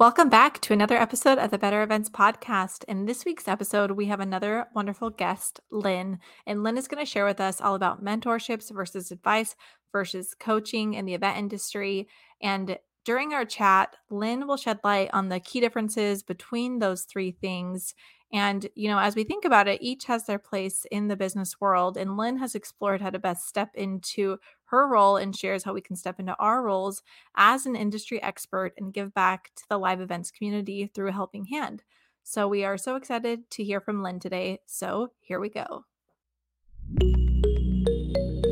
Welcome back to another episode of the Better Events Podcast. In this week's episode, we have another wonderful guest, Lynne. And Lynne is going to share with us all about mentorships versus advice versus coaching in the event industry. And during our chat, Lynne will shed light on the key differences between those three things. And, you know, as we think about it, each has their place in the business world. And Lynne has explored how to best step into her role and shares how we can step into our roles as an industry expert and give back to the live events community through a helping hand. So we are so excited to hear from Lynne today. So here we go.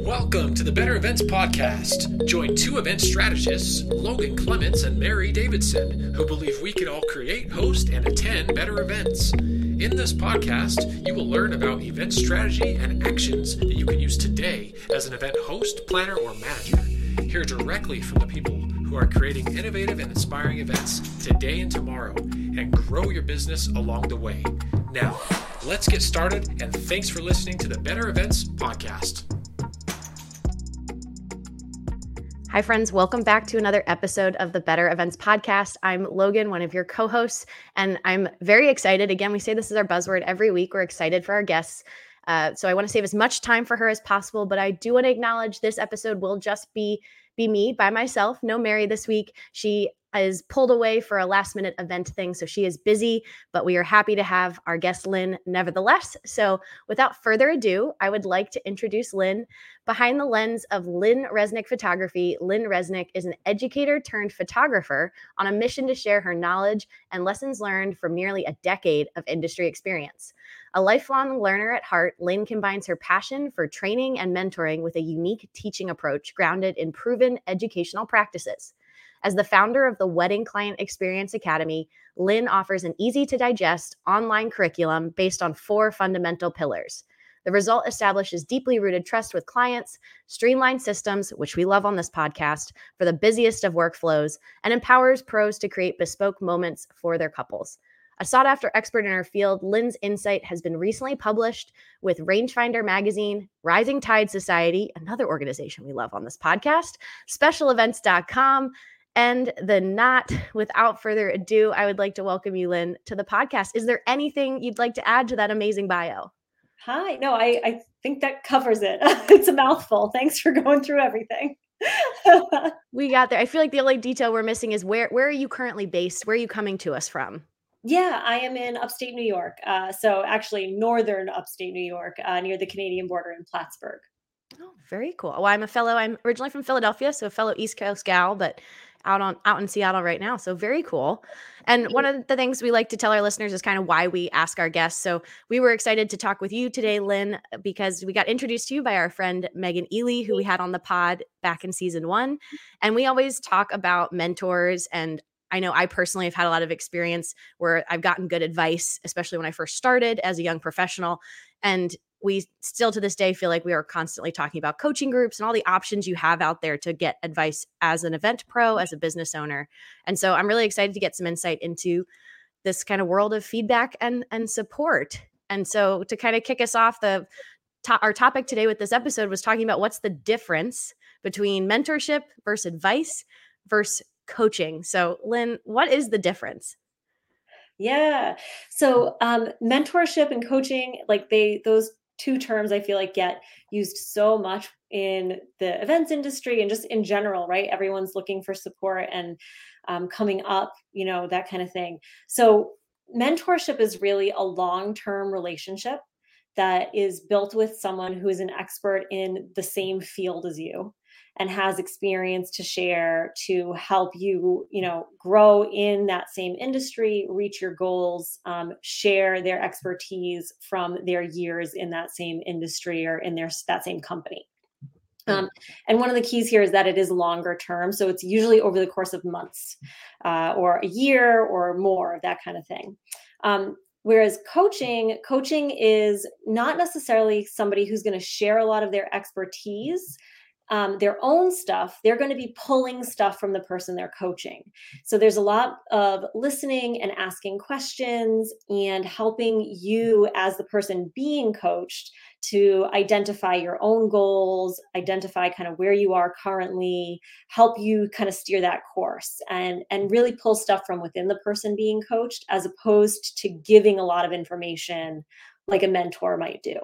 Welcome to the Better Events Podcast. Join two event strategists, Logan Clements and Mary Davidson, who believe we can all create, host, and attend better events. In this podcast, you will learn about event strategy and actions that you can use today as an event host, planner, or manager. Hear directly from the people who are creating innovative and inspiring events today and tomorrow, and grow your business along the way. Now, let's get started, and thanks for listening to the Better Events Podcast. Hi, friends. Welcome back to another episode of the Better Events Podcast. I'm Logan, one of your co-hosts, and I'm very excited. Again, we say this is our buzzword every week. We're excited for our guests. So I want to save as much time for her as possible, but I do want to acknowledge this episode will just be me by myself. No Mary this week. She is pulled away for a last minute event thing. So she is busy, but we are happy to have our guest Lynne nevertheless. So without further ado, I would like to introduce Lynne. Behind the lens of Lynne Reznick Photography, Lynne Reznick is an educator turned photographer on a mission to share her knowledge and lessons learned from nearly a decade of industry experience. A lifelong learner at heart, Lynne combines her passion for training and mentoring with a unique teaching approach grounded in proven educational practices. As the founder of the Wedding Client Experience Academy, Lynne offers an easy-to-digest online curriculum based on four fundamental pillars. The result establishes deeply rooted trust with clients, streamlined systems, which we love on this podcast, for the busiest of workflows, and empowers pros to create bespoke moments for their couples. A sought-after expert in her field, Lynne's insight has been recently published with Rangefinder Magazine, Rising Tide Society, another organization we love on this podcast, SpecialEvents.com, and The Knot. Without further ado, I would like to welcome you, Lynne, to the podcast. Is there anything you'd like to add to that amazing bio? Hi. No, I think that covers it. It's a mouthful. Thanks for going through everything. We got there. I feel like the only detail we're missing is where are you currently based? Where are you coming to us from? Yeah, I am in upstate New York. So actually northern upstate New York, near the Canadian border in Plattsburgh. Oh, very cool. Well, I'm originally from Philadelphia, so a fellow East Coast gal, but out in Seattle right now. So very cool. And one of the things we like to tell our listeners is kind of why we ask our guests. So we were excited to talk with you today, Lynne, because we got introduced to you by our friend Megan Ely, who we had on the pod back in season one. And we always talk about mentors, and I know I personally have had a lot of experience where I've gotten good advice, especially when I first started as a young professional. And we still to this day feel like we are constantly talking about coaching groups and all the options you have out there to get advice as an event pro, as a business owner. And so I'm really excited to get some insight into this kind of world of feedback and support. And so to kind of kick us off, our topic today with this episode was talking about what's the difference between mentorship versus advice versus coaching. So Lynne, what is the difference? Yeah. So mentorship and coaching, like those two terms I feel like get used so much in the events industry and just in general, right? Everyone's looking for support and coming up, you know, that kind of thing. So mentorship is really a long-term relationship that is built with someone who is an expert in the same field as you and has experience to share to help you, you know, grow in that same industry, reach your goals, share their expertise from their years in that same industry or in that same company. And one of the keys here is that it is longer term. So it's usually over the course of months or a year or more, that kind of thing. Whereas coaching is not necessarily somebody who's going to share a lot of their expertise their own stuff, they're going to be pulling stuff from the person they're coaching. So there's a lot of listening and asking questions and helping you as the person being coached to identify your own goals, identify kind of where you are currently, help you kind of steer that course and really pull stuff from within the person being coached, as opposed to giving a lot of information like a mentor might do.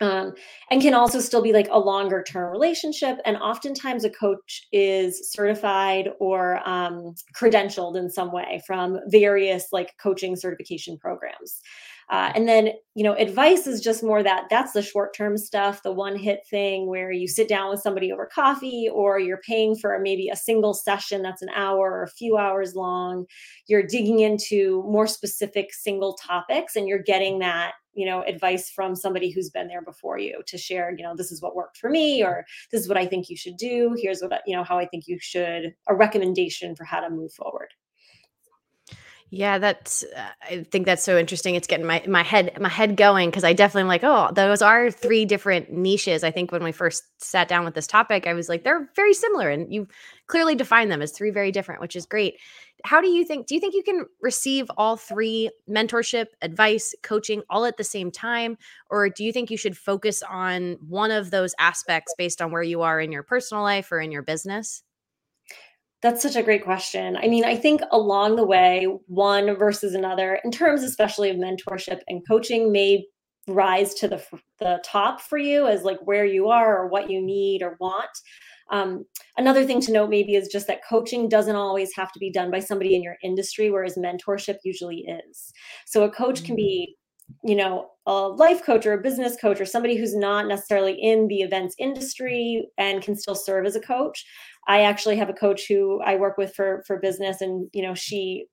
And can also still be like a longer term relationship. And oftentimes a coach is certified or credentialed in some way from various like coaching certification programs. And then, you know, advice is just more that's the short term stuff, the one hit thing where you sit down with somebody over coffee, or you're paying for maybe a single session that's an hour or a few hours long. You're digging into more specific single topics and you're getting that, you know, advice from somebody who's been there before you to share, you know, this is what worked for me, or this is what I think you should do. Here's what, you know, how I think you should, a recommendation for how to move forward. Yeah, that's, I think that's so interesting. It's getting my head going, because I definitely am like, oh, those are three different niches. I think when we first sat down with this topic, I was like, they're very similar, and you clearly define them as three very different, which is great. How do you think you can receive all three, mentorship, advice, coaching, all at the same time? Or do you think you should focus on one of those aspects based on where you are in your personal life or in your business? That's such a great question. I mean, I think along the way, one versus another, in terms especially of mentorship and coaching, may rise to the top for you as like where you are or what you need or want. Another thing to note maybe is just that coaching doesn't always have to be done by somebody in your industry, whereas mentorship usually is. So a coach can be, you know, a life coach or a business coach or somebody who's not necessarily in the events industry and can still serve as a coach. I actually have a coach who I work with for business, and, you know, she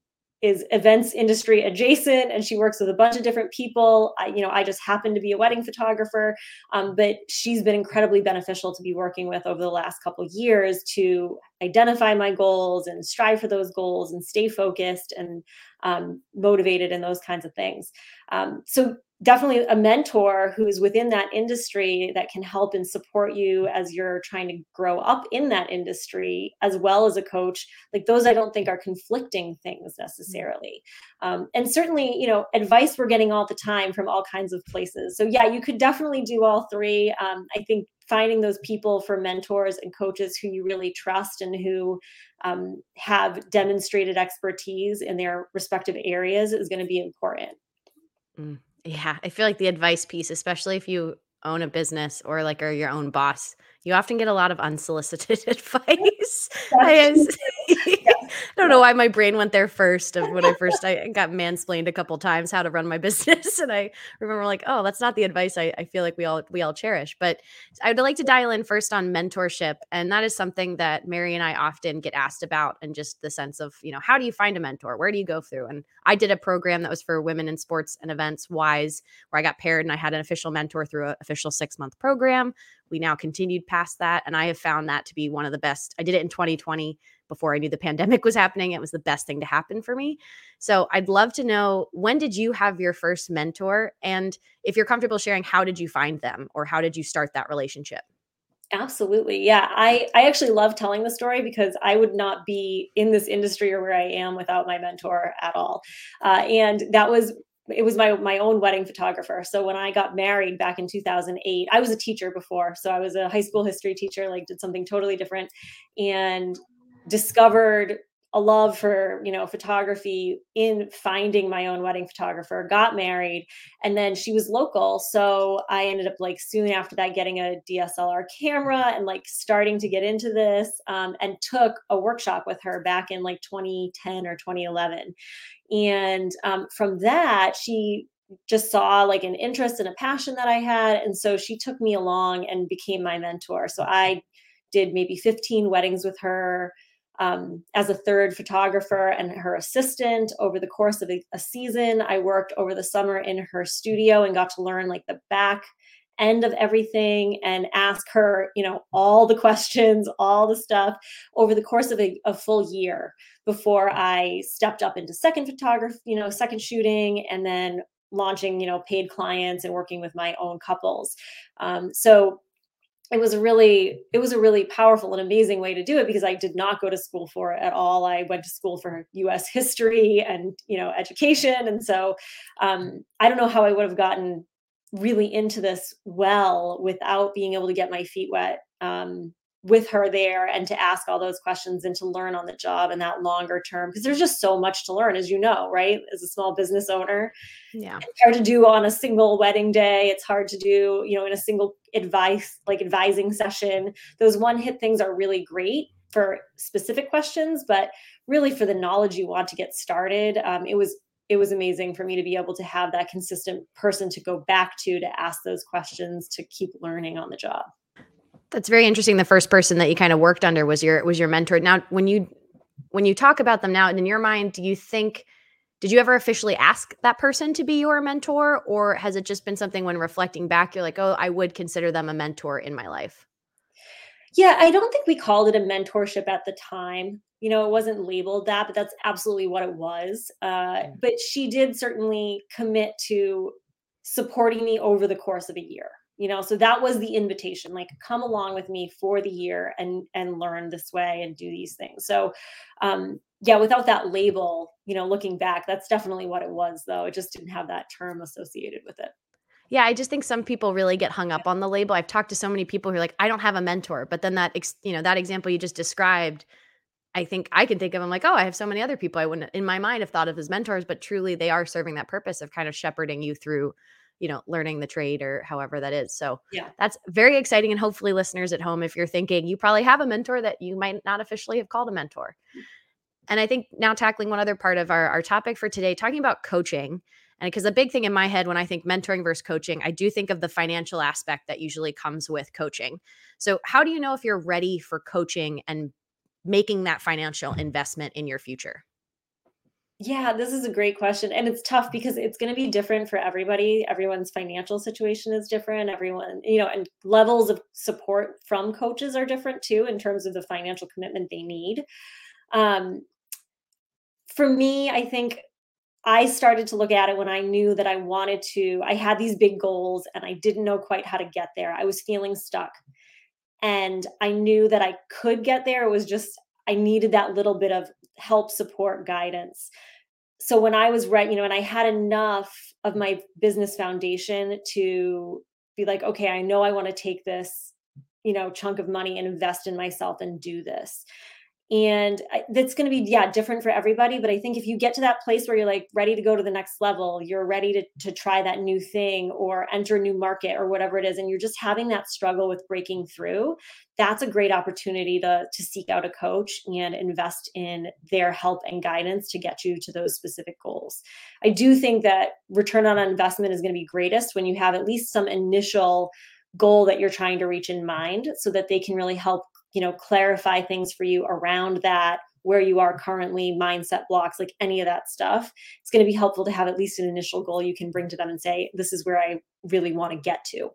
is events industry adjacent and she works with a bunch of different people. I just happen to be a wedding photographer, but she's been incredibly beneficial to be working with over the last couple of years to identify my goals and strive for those goals and stay focused and motivated and those kinds of things. So definitely a mentor who's within that industry that can help and support you as you're trying to grow up in that industry, as well as a coach. Like those, I don't think are conflicting things necessarily. And certainly, you know, advice we're getting all the time from all kinds of places. So yeah, you could definitely do all three. I think finding those people for mentors and coaches who you really trust and who have demonstrated expertise in their respective areas is going to be important. Yeah, I feel like the advice piece, especially if you own a business or like are your own boss, you often get a lot of unsolicited advice. I don't know why my brain went there first. I got mansplained a couple times how to run my business, and I remember like, oh, that's not the advice I feel like we all cherish. But I would like to dial in first on mentorship, and that is something that Mary and I often get asked about, and just the sense of, you know, how do you find a mentor? Where do you go through? And I did a program that was for women in sports and events, WISE, where I got paired and I had an official mentor through an official 6-month program. We now continued past that, and I have found that to be one of the best. I did it in 2020 before I knew the pandemic was happening. It was the best thing to happen for me. So I'd love to know, when did you have your first mentor? And if you're comfortable sharing, how did you find them, or how did you start that relationship? Absolutely. Yeah. I actually love telling the story, because I would not be in this industry or where I am without my mentor at all. And that was my own wedding photographer. So when I got married back in 2008, I was a teacher before. So I was a high school history teacher, like did something totally different, and discovered a love for, you know, photography in finding my own wedding photographer, got married, and then she was local. So I ended up like soon after that getting a DSLR camera and like starting to get into this, and took a workshop with her back in like 2010 or 2011. And from that, she just saw like an interest and a passion that I had. And so she took me along and became my mentor. So I did maybe 15 weddings with her, as a third photographer and her assistant over the course of a season. I worked over the summer in her studio and got to learn like the back end of everything and ask her, you know, all the questions, all the stuff over the course of a full year before I stepped up into second photography, you know, second shooting, and then launching, you know, paid clients and working with my own couples. So it was a really powerful and amazing way to do it, because I did not go to school for it at all. I went to school for U.S. history and, education. And so I don't know how I would have gotten really into this well without being able to get my feet wet with her there, and to ask all those questions and to learn on the job and that longer term, because there's just so much to learn, as you know, right? As a small business owner, yeah, it's hard to do on a single wedding day. It's hard to do, in a single advising session. Those one hit things are really great for specific questions, but really for the knowledge you want to get started, it was amazing for me to be able to have that consistent person to go back to ask those questions, to keep learning on the job. That's very interesting. The first person that you kind of worked under was your mentor. Now, when you talk about them now, and in your mind, did you ever officially ask that person to be your mentor, or has it just been something when reflecting back, you're like, oh, I would consider them a mentor in my life? Yeah, I don't think we called it a mentorship at the time. It wasn't labeled that, but that's absolutely what it was. But she did certainly commit to supporting me over the course of a year. So that was the invitation, like, come along with me for the year and learn this way and do these things. So, without that label, looking back, that's definitely what it was, though. It just didn't have that term associated with it. Yeah. I just think some people really get hung up on the label. I've talked to so many people who are like, I don't have a mentor, but then that example you just described, I think I can think of, I'm like, oh, I have so many other people I wouldn't in my mind have thought of as mentors, but truly they are serving that purpose of kind of shepherding you through learning the trade or however that is. So yeah, that's very exciting. And hopefully listeners at home, if you're thinking you probably have a mentor that you might not officially have called a mentor. And I think now tackling one other part of our topic for today, talking about coaching. And because the big thing in my head, when I think mentoring versus coaching, I do think of the financial aspect that usually comes with coaching. So how do you know if you're ready for coaching and making that financial investment in your future? Yeah, this is a great question. And it's tough because it's going to be different for everybody. Everyone's financial situation is different. Everyone, and levels of support from coaches are different too, in terms of the financial commitment they need. For me, I think I started to look at it when I knew that I had these big goals and I didn't know quite how to get there. I was feeling stuck and I knew that I could get there. It was just, I needed that little bit of help, support, guidance. So when I was right, and I had enough of my business foundation to be like, okay, I know I want to take this, chunk of money and invest in myself and do this. And that's going to be, different for everybody. But I think if you get to that place where you're like ready to go to the next level, you're ready to try that new thing or enter a new market or whatever it is, and you're just having that struggle with breaking through, that's a great opportunity to seek out a coach and invest in their help and guidance to get you to those specific goals. I do think that return on investment is going to be greatest when you have at least some initial goal that you're trying to reach in mind, so that they can really help clarify things for you around that, where you are currently, mindset blocks, like any of that stuff. It's going to be helpful to have at least an initial goal you can bring to them and say, this is where I really want to get to.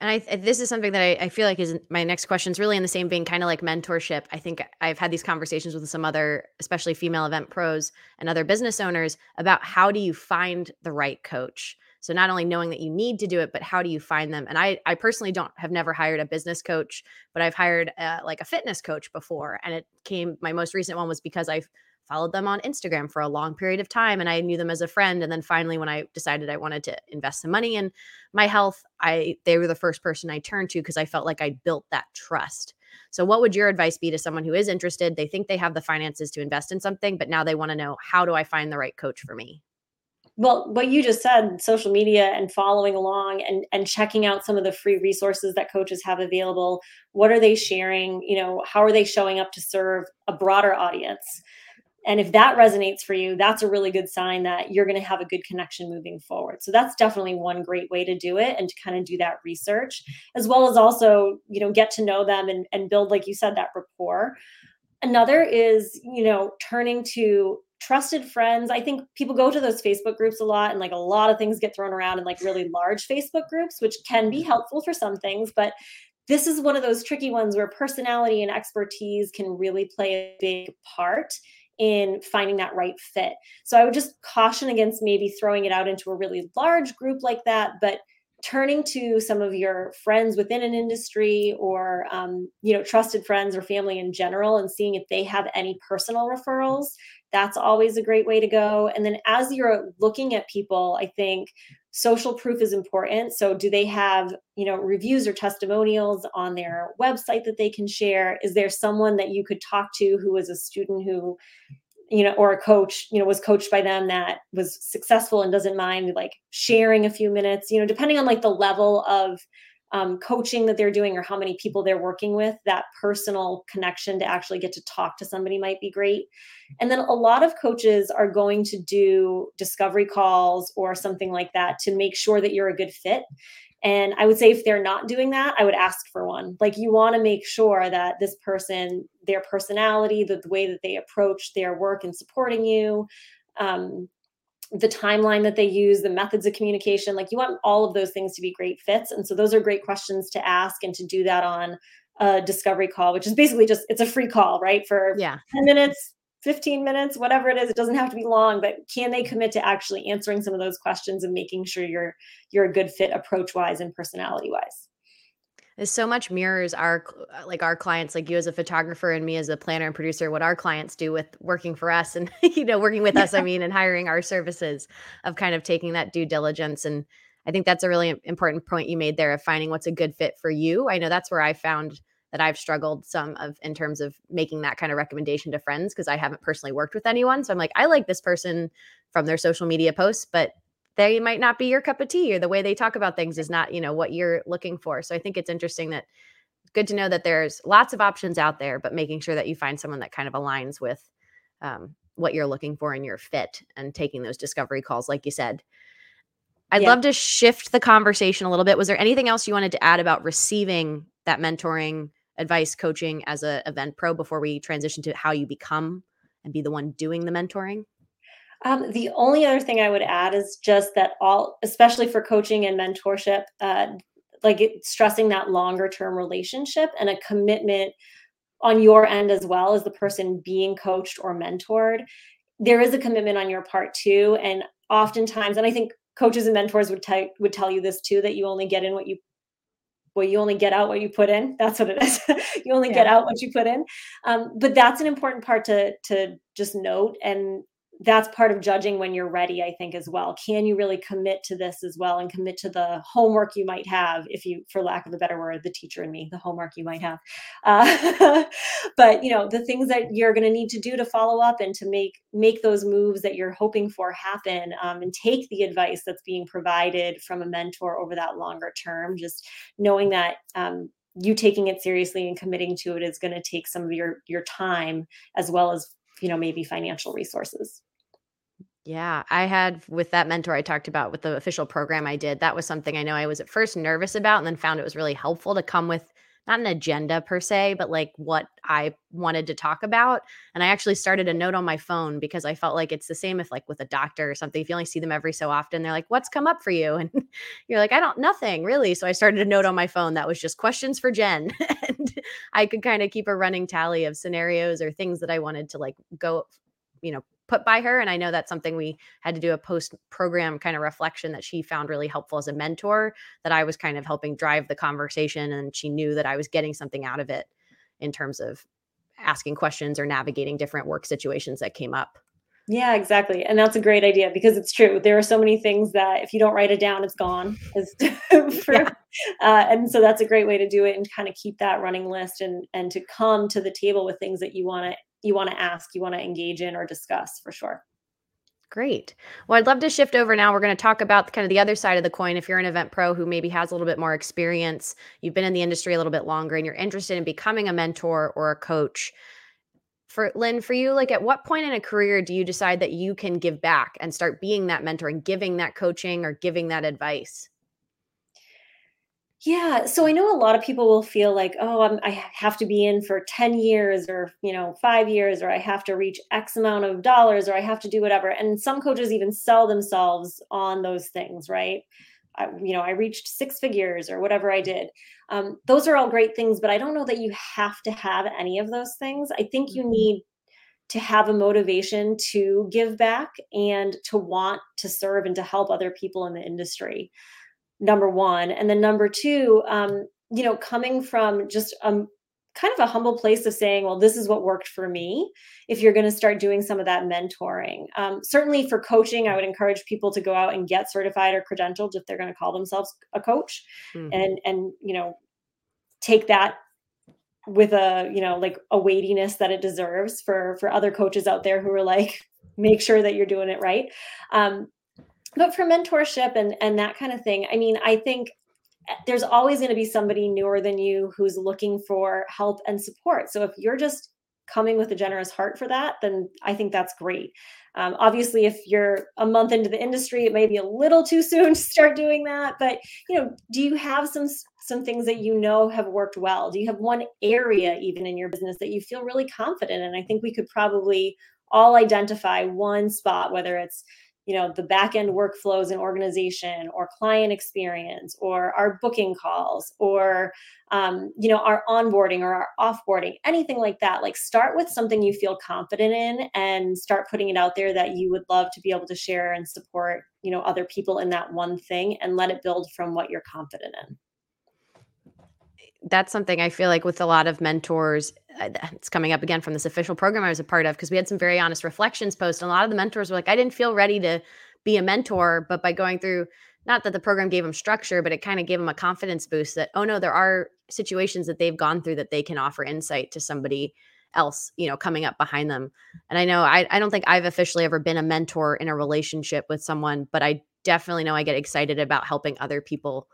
And this is something that I feel like is my next question is really in the same vein, kind of like mentorship. I think I've had these conversations with some other, especially female event pros and other business owners, about how do you find the right coach? So not only knowing that you need to do it, but how do you find them? And I personally have never hired a business coach, but I've hired a fitness coach before. And my most recent one was because I followed them on Instagram for a long period of time and I knew them as a friend. And then finally, when I decided I wanted to invest some money in my health, they were the first person I turned to because I felt like I built that trust. So what would your advice be to someone who is interested? They think they have the finances to invest in something, but now they want to know, how do I find the right coach for me? Well, what you just said, social media and following along and checking out some of the free resources that coaches have available. What are they sharing? How are they showing up to serve a broader audience? And if that resonates for you, that's a really good sign that you're going to have a good connection moving forward. So that's definitely one great way to do it, and to kind of do that research, as well as also, get to know them and build, like you said, that rapport. Another is, turning to trusted friends. I think people go to those Facebook groups a lot, and like a lot of things get thrown around in like really large Facebook groups, which can be helpful for some things. But this is one of those tricky ones where personality and expertise can really play a big part in finding that right fit. So I would just caution against maybe throwing it out into a really large group like that, but turning to some of your friends within an industry or, trusted friends or family in general and seeing if they have any personal referrals. That's always a great way to go. And then as you're looking at people, I think social proof is important. So do they have, reviews or testimonials on their website that they can share? Is there someone that you could talk to who was a student who, or a coach, was coached by them that was successful and doesn't mind like sharing a few minutes, depending on like the level of coaching that they're doing or how many people they're working with, that personal connection to actually get to talk to somebody might be great. And then a lot of coaches are going to do discovery calls or something like that to make sure that you're a good fit. And I would say if they're not doing that, I would ask for one. Like you want to make sure that this person, their personality, the way that they approach their work and supporting you, the timeline that they use, the methods of communication, like you want all of those things to be great fits. And so those are great questions to ask and to do that on a discovery call, which is basically just, it's a free call, right? For 10 minutes, 15 minutes, whatever it is, it doesn't have to be long, but can they commit to actually answering some of those questions and making sure you're a good fit approach-wise and personality-wise? There's so much mirrors our clients, like you as a photographer and me as a planner and producer, what our clients do with working for us and, working with us, and hiring our services of kind of taking that due diligence. And I think that's a really important point you made there of finding what's a good fit for you. I know that's where I found that I've struggled some of in terms of making that kind of recommendation to friends because I haven't personally worked with anyone. So I'm like, I like this person from their social media posts, but they might not be your cup of tea or the way they talk about things is not, what you're looking for. So I think it's interesting that good to know that there's lots of options out there, but making sure that you find someone that kind of aligns with what you're looking for in your fit and taking those discovery calls, like you said. I'd love to shift the conversation a little bit. Was there anything else you wanted to add about receiving that mentoring, advice, coaching as an event pro before we transition to how you become and be the one doing the mentoring? The only other thing I would add is just that especially for coaching and mentorship, stressing that longer term relationship and a commitment on your end as well as the person being coached or mentored. There is a commitment on your part too. And oftentimes, and I think coaches and mentors would tell you this too, that you only get in you only get out what you put in. That's what it is. You only get out what you put in. But that's an important part to just note. And that's part of judging when you're ready, I think, as well. Can you really commit to this as well and commit to the homework you might have if you, for lack of a better word, the teacher in me, the homework you might have. But, the things that you're going to need to do to follow up and to make those moves that you're hoping for happen and take the advice that's being provided from a mentor over that longer term, just knowing that you taking it seriously and committing to it is going to take some of your time as well as, maybe financial resources. Yeah, I had with that mentor I talked about with the official program I did, that was something I know I was at first nervous about and then found it was really helpful to come with not an agenda per se, but like what I wanted to talk about. And I actually started a note on my phone because I felt like it's the same if like with a doctor or something, if you only see them every so often, they're like, what's come up for you? And you're like, nothing really. So I started a note on my phone that was just questions for Jen. And I could kind of keep a running tally of scenarios or things that I wanted to like go, put by her. And I know that's something we had to do a post program kind of reflection that she found really helpful as a mentor, that I was kind of helping drive the conversation. And she knew that I was getting something out of it in terms of asking questions or navigating different work situations that came up. Yeah, exactly. And that's a great idea because it's true. There are so many things that if you don't write it down, it's gone. And so that's a great way to do it and kind of keep that running list and to come to the table with things that you want to ask, you want to engage in or discuss for sure. Great. Well, I'd love to shift over now. We're going to talk about kind of the other side of the coin. If you're an event pro who maybe has a little bit more experience, you've been in the industry a little bit longer and you're interested in becoming a mentor or a coach. For Lynn, for you, like at what point in a career do you decide that you can give back and start being that mentor and giving that coaching or giving that advice? Yeah. So I know a lot of people will feel like, oh, I have to be in for 10 years or, 5 years, or I have to reach X amount of dollars, or I have to do whatever. And some coaches even sell themselves on those things, right? I reached 6 figures or whatever I did. Those are all great things, but I don't know that you have to have any of those things. I think you need to have a motivation to give back and to want to serve and to help other people in the industry. number one. And then number two, you know, coming from just kind of a humble place of saying, well, this is what worked for me. If you're going to start doing some of that mentoring, certainly for coaching, I would encourage people to go out and get certified or credentialed if they're going to call themselves a coach, and, you know, take that with a, you know, like a weightiness that it deserves for other coaches out there who are like, make sure that you're doing it right. But for mentorship and that kind of thing, I mean, I think there's always going to be somebody newer than you who's looking for help and support. So if you're just coming with a generous heart for that, then I think that's great. Obviously, if you're a month into the industry, it may be a little too soon to start doing that. But, you know, do you have some things that you know have worked well? Do you have one area even in your business that you feel really confident in? I think we could probably all identify one spot, whether it's, you know, the back-end workflows in organization or client experience or our booking calls or, you know, our onboarding or our offboarding, anything like that. Like start with something you feel confident in and start putting it out there that you would love to be able to share and support, you know, other people in that one thing, and let it build from what you're confident in. That's something I feel like with a lot of mentors, it's coming up again from this official program I was a part of, because we had some very honest reflections posts. And a lot of the mentors were like, I didn't feel ready to be a mentor, but by going through, not that the program gave them structure, but it kind of gave them a confidence boost that, oh no, there are situations that they've gone through that they can offer insight to somebody else, you know, coming up behind them. And I know, I don't think I've officially ever been a mentor in a relationship with someone, but I definitely know I get excited about helping other people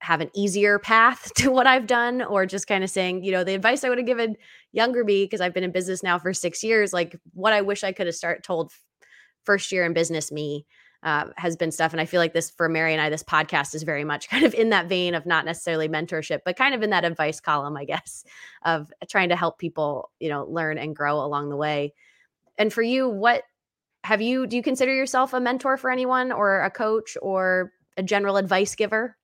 have an easier path to what I've done, or just kind of saying, you know, the advice I would have given younger me, because I've been in business now for 6 years, like what I wish I could have told first year in business me has been stuff. And I feel like this for Mary and I, this podcast is very much kind of in that vein of not necessarily mentorship, but kind of in that advice column, I guess, of trying to help people, you know, learn and grow along the way. And for you, do you consider yourself a mentor for anyone, or a coach, or a general advice giver?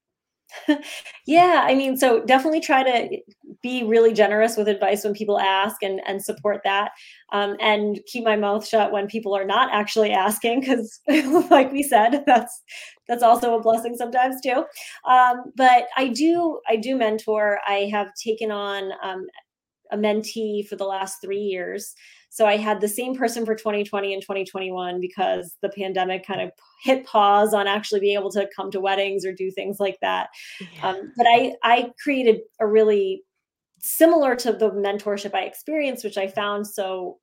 Yeah, I mean, so definitely try to be really generous with advice when people ask and support that, and keep my mouth shut when people are not actually asking, because like we said, that's also a blessing sometimes too. But I do mentor. I have taken on a mentee for the last 3 years. So I had the same person for 2020 and 2021 because the pandemic kind of hit pause on actually being able to come to weddings or do things like that. Yeah. But I created a really similar to the mentorship I experienced, which I found so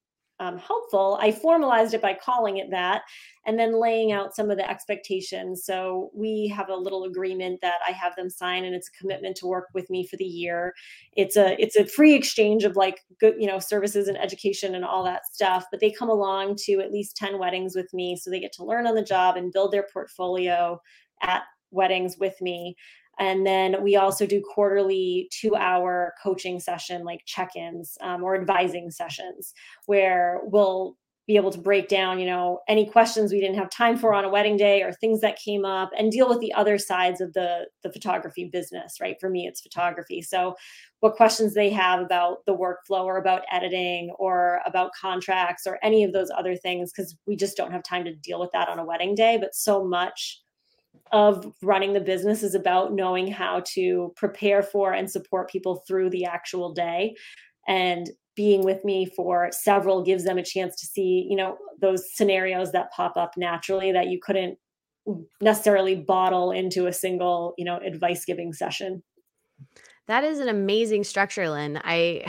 helpful. I formalized it by calling it that, and then laying out some of the expectations. So we have a little agreement that I have them sign, and it's a commitment to work with me for the year. It's a free exchange of like good, you know, services and education and all that stuff, but they come along to at least 10 weddings with me. So they get to learn on the job and build their portfolio at weddings with me. And then we also do quarterly 2-hour coaching session, like check-ins or advising sessions, where we'll be able to break down, you know, any questions we didn't have time for on a wedding day or things that came up, and deal with the other sides of the photography business, right? For me, it's photography. So what questions they have about the workflow or about editing or about contracts or any of those other things, because we just don't have time to deal with that on a wedding day. But so much of running the business is about knowing how to prepare for and support people through the actual day, and being with me for several gives them a chance to see, you know, those scenarios that pop up naturally that you couldn't necessarily bottle into a single, you know, advice giving session. That is an amazing structure, Lynn. I'm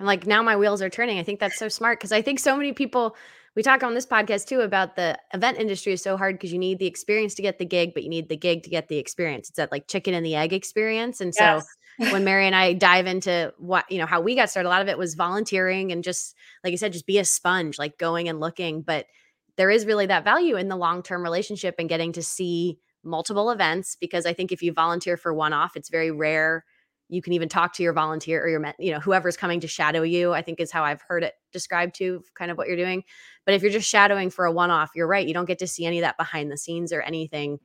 like, now my wheels are turning. I think that's so smart, because I think so many people, we talk on this podcast too about the event industry is so hard because you need the experience to get the gig, but you need the gig to get the experience. It's that like chicken and the egg experience. And yes. So when Mary and I dive into what, you know, how we got started, a lot of it was volunteering and just, like I said, just be a sponge, like going and looking. But there is really that value in the long-term relationship and getting to see multiple events, because I think if you volunteer for one off, it's very rare. You can even talk to your volunteer or your, you know, whoever's coming to shadow you, I think is how I've heard it described to kind of what you're doing. But if you're just shadowing for a one-off, you're right. You don't get to see any of that behind the scenes or anything.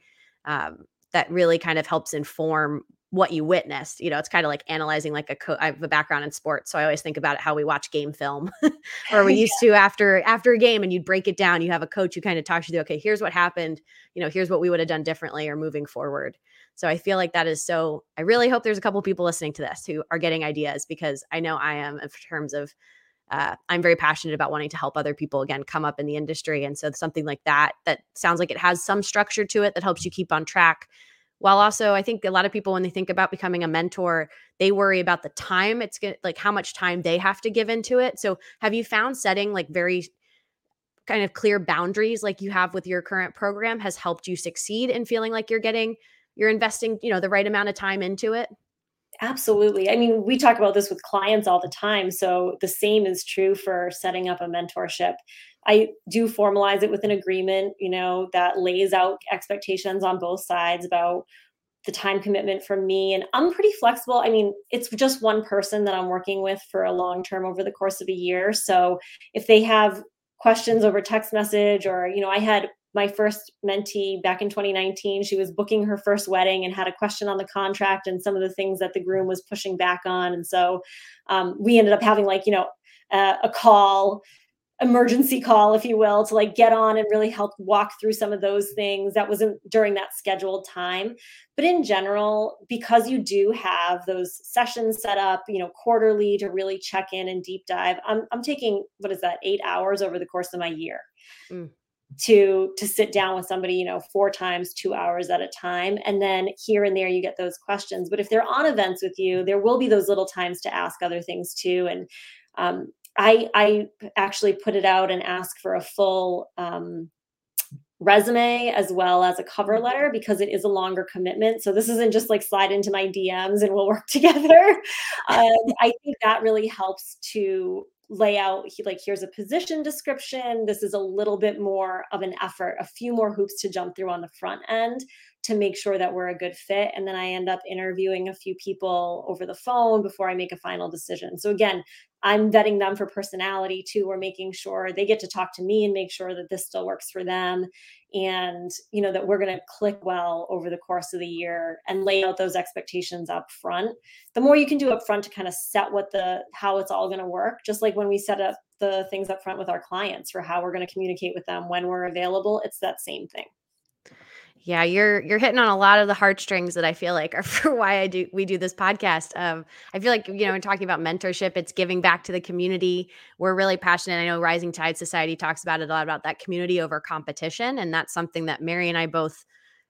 that really kind of helps inform what you witnessed. You know, it's kind of like analyzing like I have a background in sports. So I always think about it, how we watch game film or we used to after a game, and you'd break it down. You have a coach who kind of talks you through, okay, here's what happened. You know, here's what we would have done differently or moving forward. So I feel like that is so, I really hope there's a couple of people listening to this who are getting ideas, because I know I am in terms of, I'm very passionate about wanting to help other people, again, come up in the industry. And so something like that, that sounds like it has some structure to it that helps you keep on track. While also, I think a lot of people, when they think about becoming a mentor, they worry about the time it's gonna, like how much time they have to give into it. So have you found setting like very kind of clear boundaries like you have with your current program has helped you succeed in feeling like you're investing, you know, the right amount of time into it? Absolutely. I mean, we talk about this with clients all the time. So the same is true for setting up a mentorship. I do formalize it with an agreement, you know, that lays out expectations on both sides about the time commitment from me. And I'm pretty flexible. I mean, it's just one person that I'm working with for a long term over the course of a year. So if they have questions over text message, or, you know, I had my first mentee back in 2019, she was booking her first wedding and had a question on the contract and some of the things that the groom was pushing back on. And so we ended up having like, you know, a call, emergency call, if you will, to like get on and really help walk through some of those things that wasn't during that scheduled time. But in general, because you do have those sessions set up, you know, quarterly to really check in and deep dive, I'm taking, 8 hours over the course of my year. Mm. to sit down with somebody, you know, 4 times, 2 hours at a time. And then here and there, you get those questions. But if they're on events with you, there will be those little times to ask other things too. And I actually put it out and ask for a full resume as well as a cover letter, because it is a longer commitment. So this isn't just like slide into my DMs and we'll work together. I think that really helps to lay out, like, here's a position description. This is a little bit more of an effort, a few more hoops to jump through on the front end to make sure that we're a good fit. And then I end up interviewing a few people over the phone before I make a final decision. So again, I'm vetting them for personality too. We're making sure they get to talk to me and make sure that this still works for them. And, you know, that we're going to click well over the course of the year and lay out those expectations up front. The more you can do up front to kind of set how it's all going to work, just like when we set up the things up front with our clients for how we're going to communicate with them when we're available, it's that same thing. Yeah, you're hitting on a lot of the heartstrings that I feel like are for why we do this podcast. I feel like, you know, we're talking about mentorship, it's giving back to the community. We're really passionate. I know Rising Tide Society talks about it a lot, about that community over competition. And that's something that Mary and I both,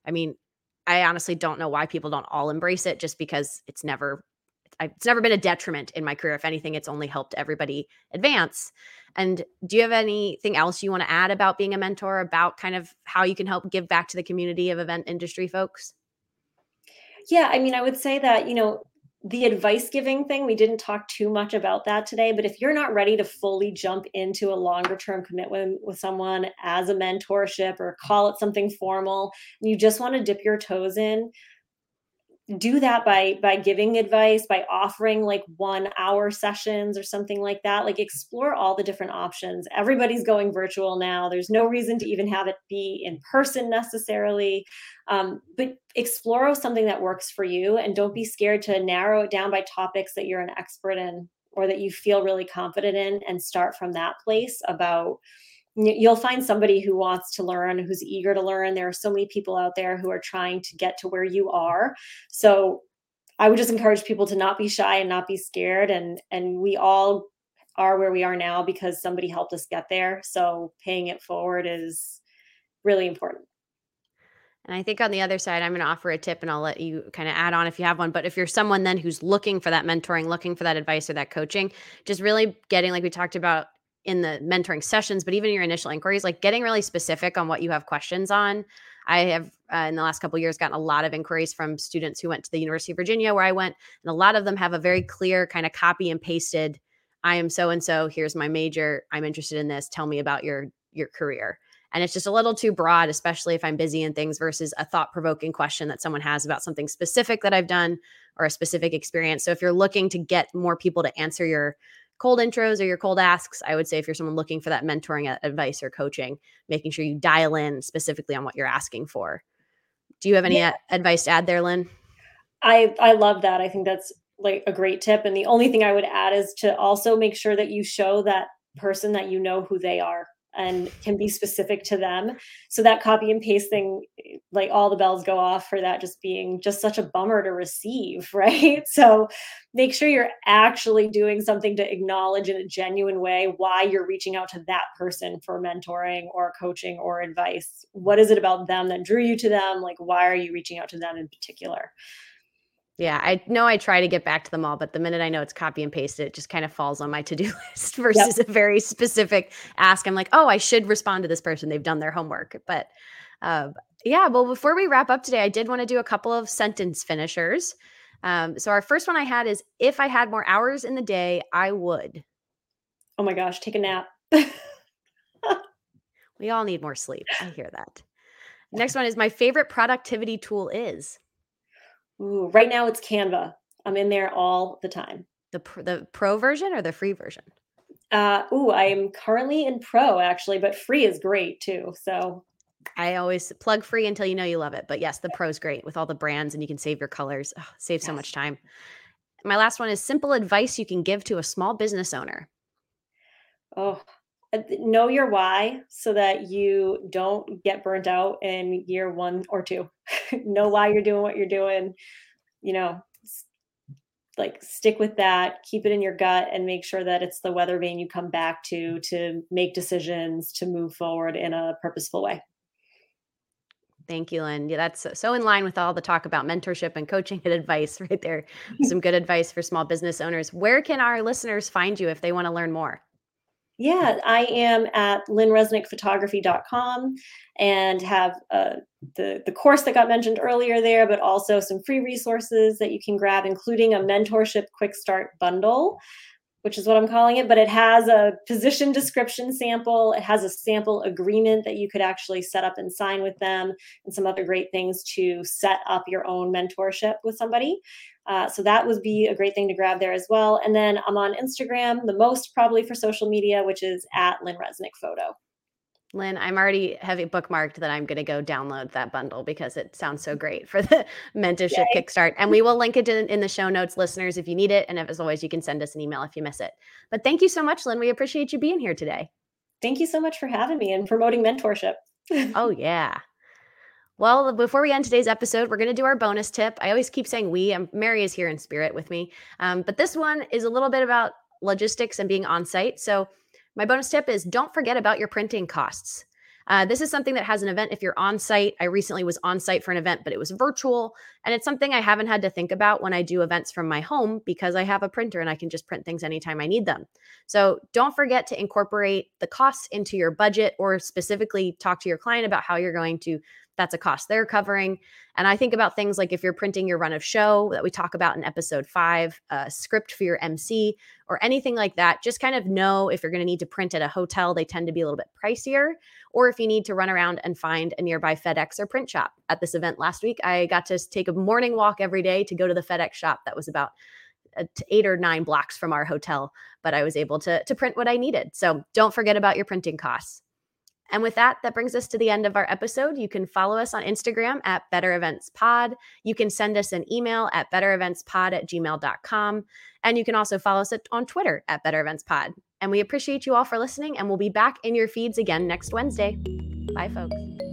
I mean, I honestly don't know why people don't all embrace it, just because it's never been a detriment in my career. If anything, it's only helped everybody advance. And do you have anything else you want to add about being a mentor, about kind of how you can help give back to the community of event industry folks? Yeah. I mean, I would say that, you know, the advice giving thing, we didn't talk too much about that today, but if you're not ready to fully jump into a longer term commitment with someone as a mentorship, or call it something formal, and you just want to dip your toes in, do that by giving advice, by offering like 1 hour sessions or something like that. Like, explore all the different options. Everybody's going virtual now. There's no reason to even have it be in person necessarily. But explore something that works for you, and don't be scared to narrow it down by topics that you're an expert in or that you feel really confident in, and start from that place about. You'll find somebody who wants to learn, who's eager to learn. There are so many people out there who are trying to get to where you are. So I would just encourage people to not be shy and not be scared. And we all are where we are now because somebody helped us get there. So paying it forward is really important. And I think on the other side, I'm going to offer a tip, and I'll let you kind of add on if you have one. But if you're someone then who's looking for that mentoring, looking for that advice or that coaching, just really getting, like we talked about, in the mentoring sessions, but even your initial inquiries, like getting really specific on what you have questions on. I have in the last couple of years gotten a lot of inquiries from students who went to the University of Virginia where I went, and a lot of them have a very clear kind of copy and pasted, I am so-and-so, here's my major, I'm interested in this, tell me about your career. And it's just a little too broad, especially if I'm busy in things, versus a thought-provoking question that someone has about something specific that I've done or a specific experience. So if you're looking to get more people to answer your cold intros or your cold asks, I would say if you're someone looking for that mentoring advice or coaching, making sure you dial in specifically on what you're asking for. Do you have any advice to add there, Lynn? I love that. I think that's like a great tip. And the only thing I would add is to also make sure that you show that person that you know who they are and can be specific to them. So that copy and paste thing, like all the bells go off for that just being just such a bummer to receive, right? So make sure you're actually doing something to acknowledge in a genuine way why you're reaching out to that person for mentoring or coaching or advice. What is it about them that drew you to them? Like, why are you reaching out to them in particular? Yeah, I know I try to get back to them all, but the minute I know it's copy and paste, it just kind of falls on my to-do list versus a very specific ask. I'm like, oh, I should respond to this person. They've done their homework. But well, before we wrap up today, I did want to do a couple of sentence finishers. So our first one I had is, if I had more hours in the day, I would. Oh my gosh, take a nap. We all need more sleep. I hear that. Next one is, my favorite productivity tool is. Ooh, right now it's Canva. I'm in there all the time. The pro version or the free version? I am currently in pro actually, but free is great too. So I always plug free until you know you love it. But yes, the pro is great with all the brands and you can save your colors. Oh, save so much time. My last one is, simple advice you can give to a small business owner. Oh, know your why so that you don't get burnt out in year one or two. Know why you're doing what you're doing, like stick with that, keep it in your gut, and make sure that it's the weather vane you come back to make decisions, to move forward in a purposeful way. Thank you, Lynn. Yeah, that's so in line with all the talk about mentorship and coaching and advice right there. Some good advice for small business owners. Where can our listeners find you if they want to learn more? Yeah, I am at lynnereznickphotography.com and have the course that got mentioned earlier there, but also some free resources that you can grab, including a mentorship quick start bundle, which is what I'm calling it. But it has a position description sample. It has a sample agreement that you could actually set up and sign with them, and some other great things to set up your own mentorship with somebody. So that would be a great thing to grab there as well. And then I'm on Instagram, the most probably for social media, which is at Lynne Reznick Photo. Lynn, I'm already have it bookmarked that I'm going to go download that bundle because it sounds so great for the mentorship kickstart. And we will link it in the show notes, listeners, if you need it. And as always, you can send us an email if you miss it. But thank you so much, Lynn. We appreciate you being here today. Thank you so much for having me and promoting mentorship. Oh, yeah. Well, before we end today's episode, we're going to do our bonus tip. I always keep saying we. Mary is here in spirit with me. But this one is a little bit about logistics and being on site. So my bonus tip is, don't forget about your printing costs. This is something that has an event if you're on site. I recently was on site for an event, but it was virtual. And it's something I haven't had to think about when I do events from my home because I have a printer and I can just print things anytime I need them. So don't forget to incorporate the costs into your budget, or specifically talk to your client about how you're going to. That's a cost they're covering. And I think about things like if you're printing your run of show that we talk about in episode 5, a script for your MC or anything like that, just kind of know if you're going to need to print at a hotel, they tend to be a little bit pricier, or if you need to run around and find a nearby FedEx or print shop. At this event last week, I got to take a morning walk every day to go to the FedEx shop that was about 8 or 9 blocks from our hotel, but I was able to print what I needed. So don't forget about your printing costs. And with that, that brings us to the end of our episode. You can follow us on Instagram at BetterEventsPod. You can send us an email at bettereventspod@gmail.com. And you can also follow us on Twitter at BetterEventsPod. And we appreciate you all for listening, and we'll be back in your feeds again next Wednesday. Bye, folks.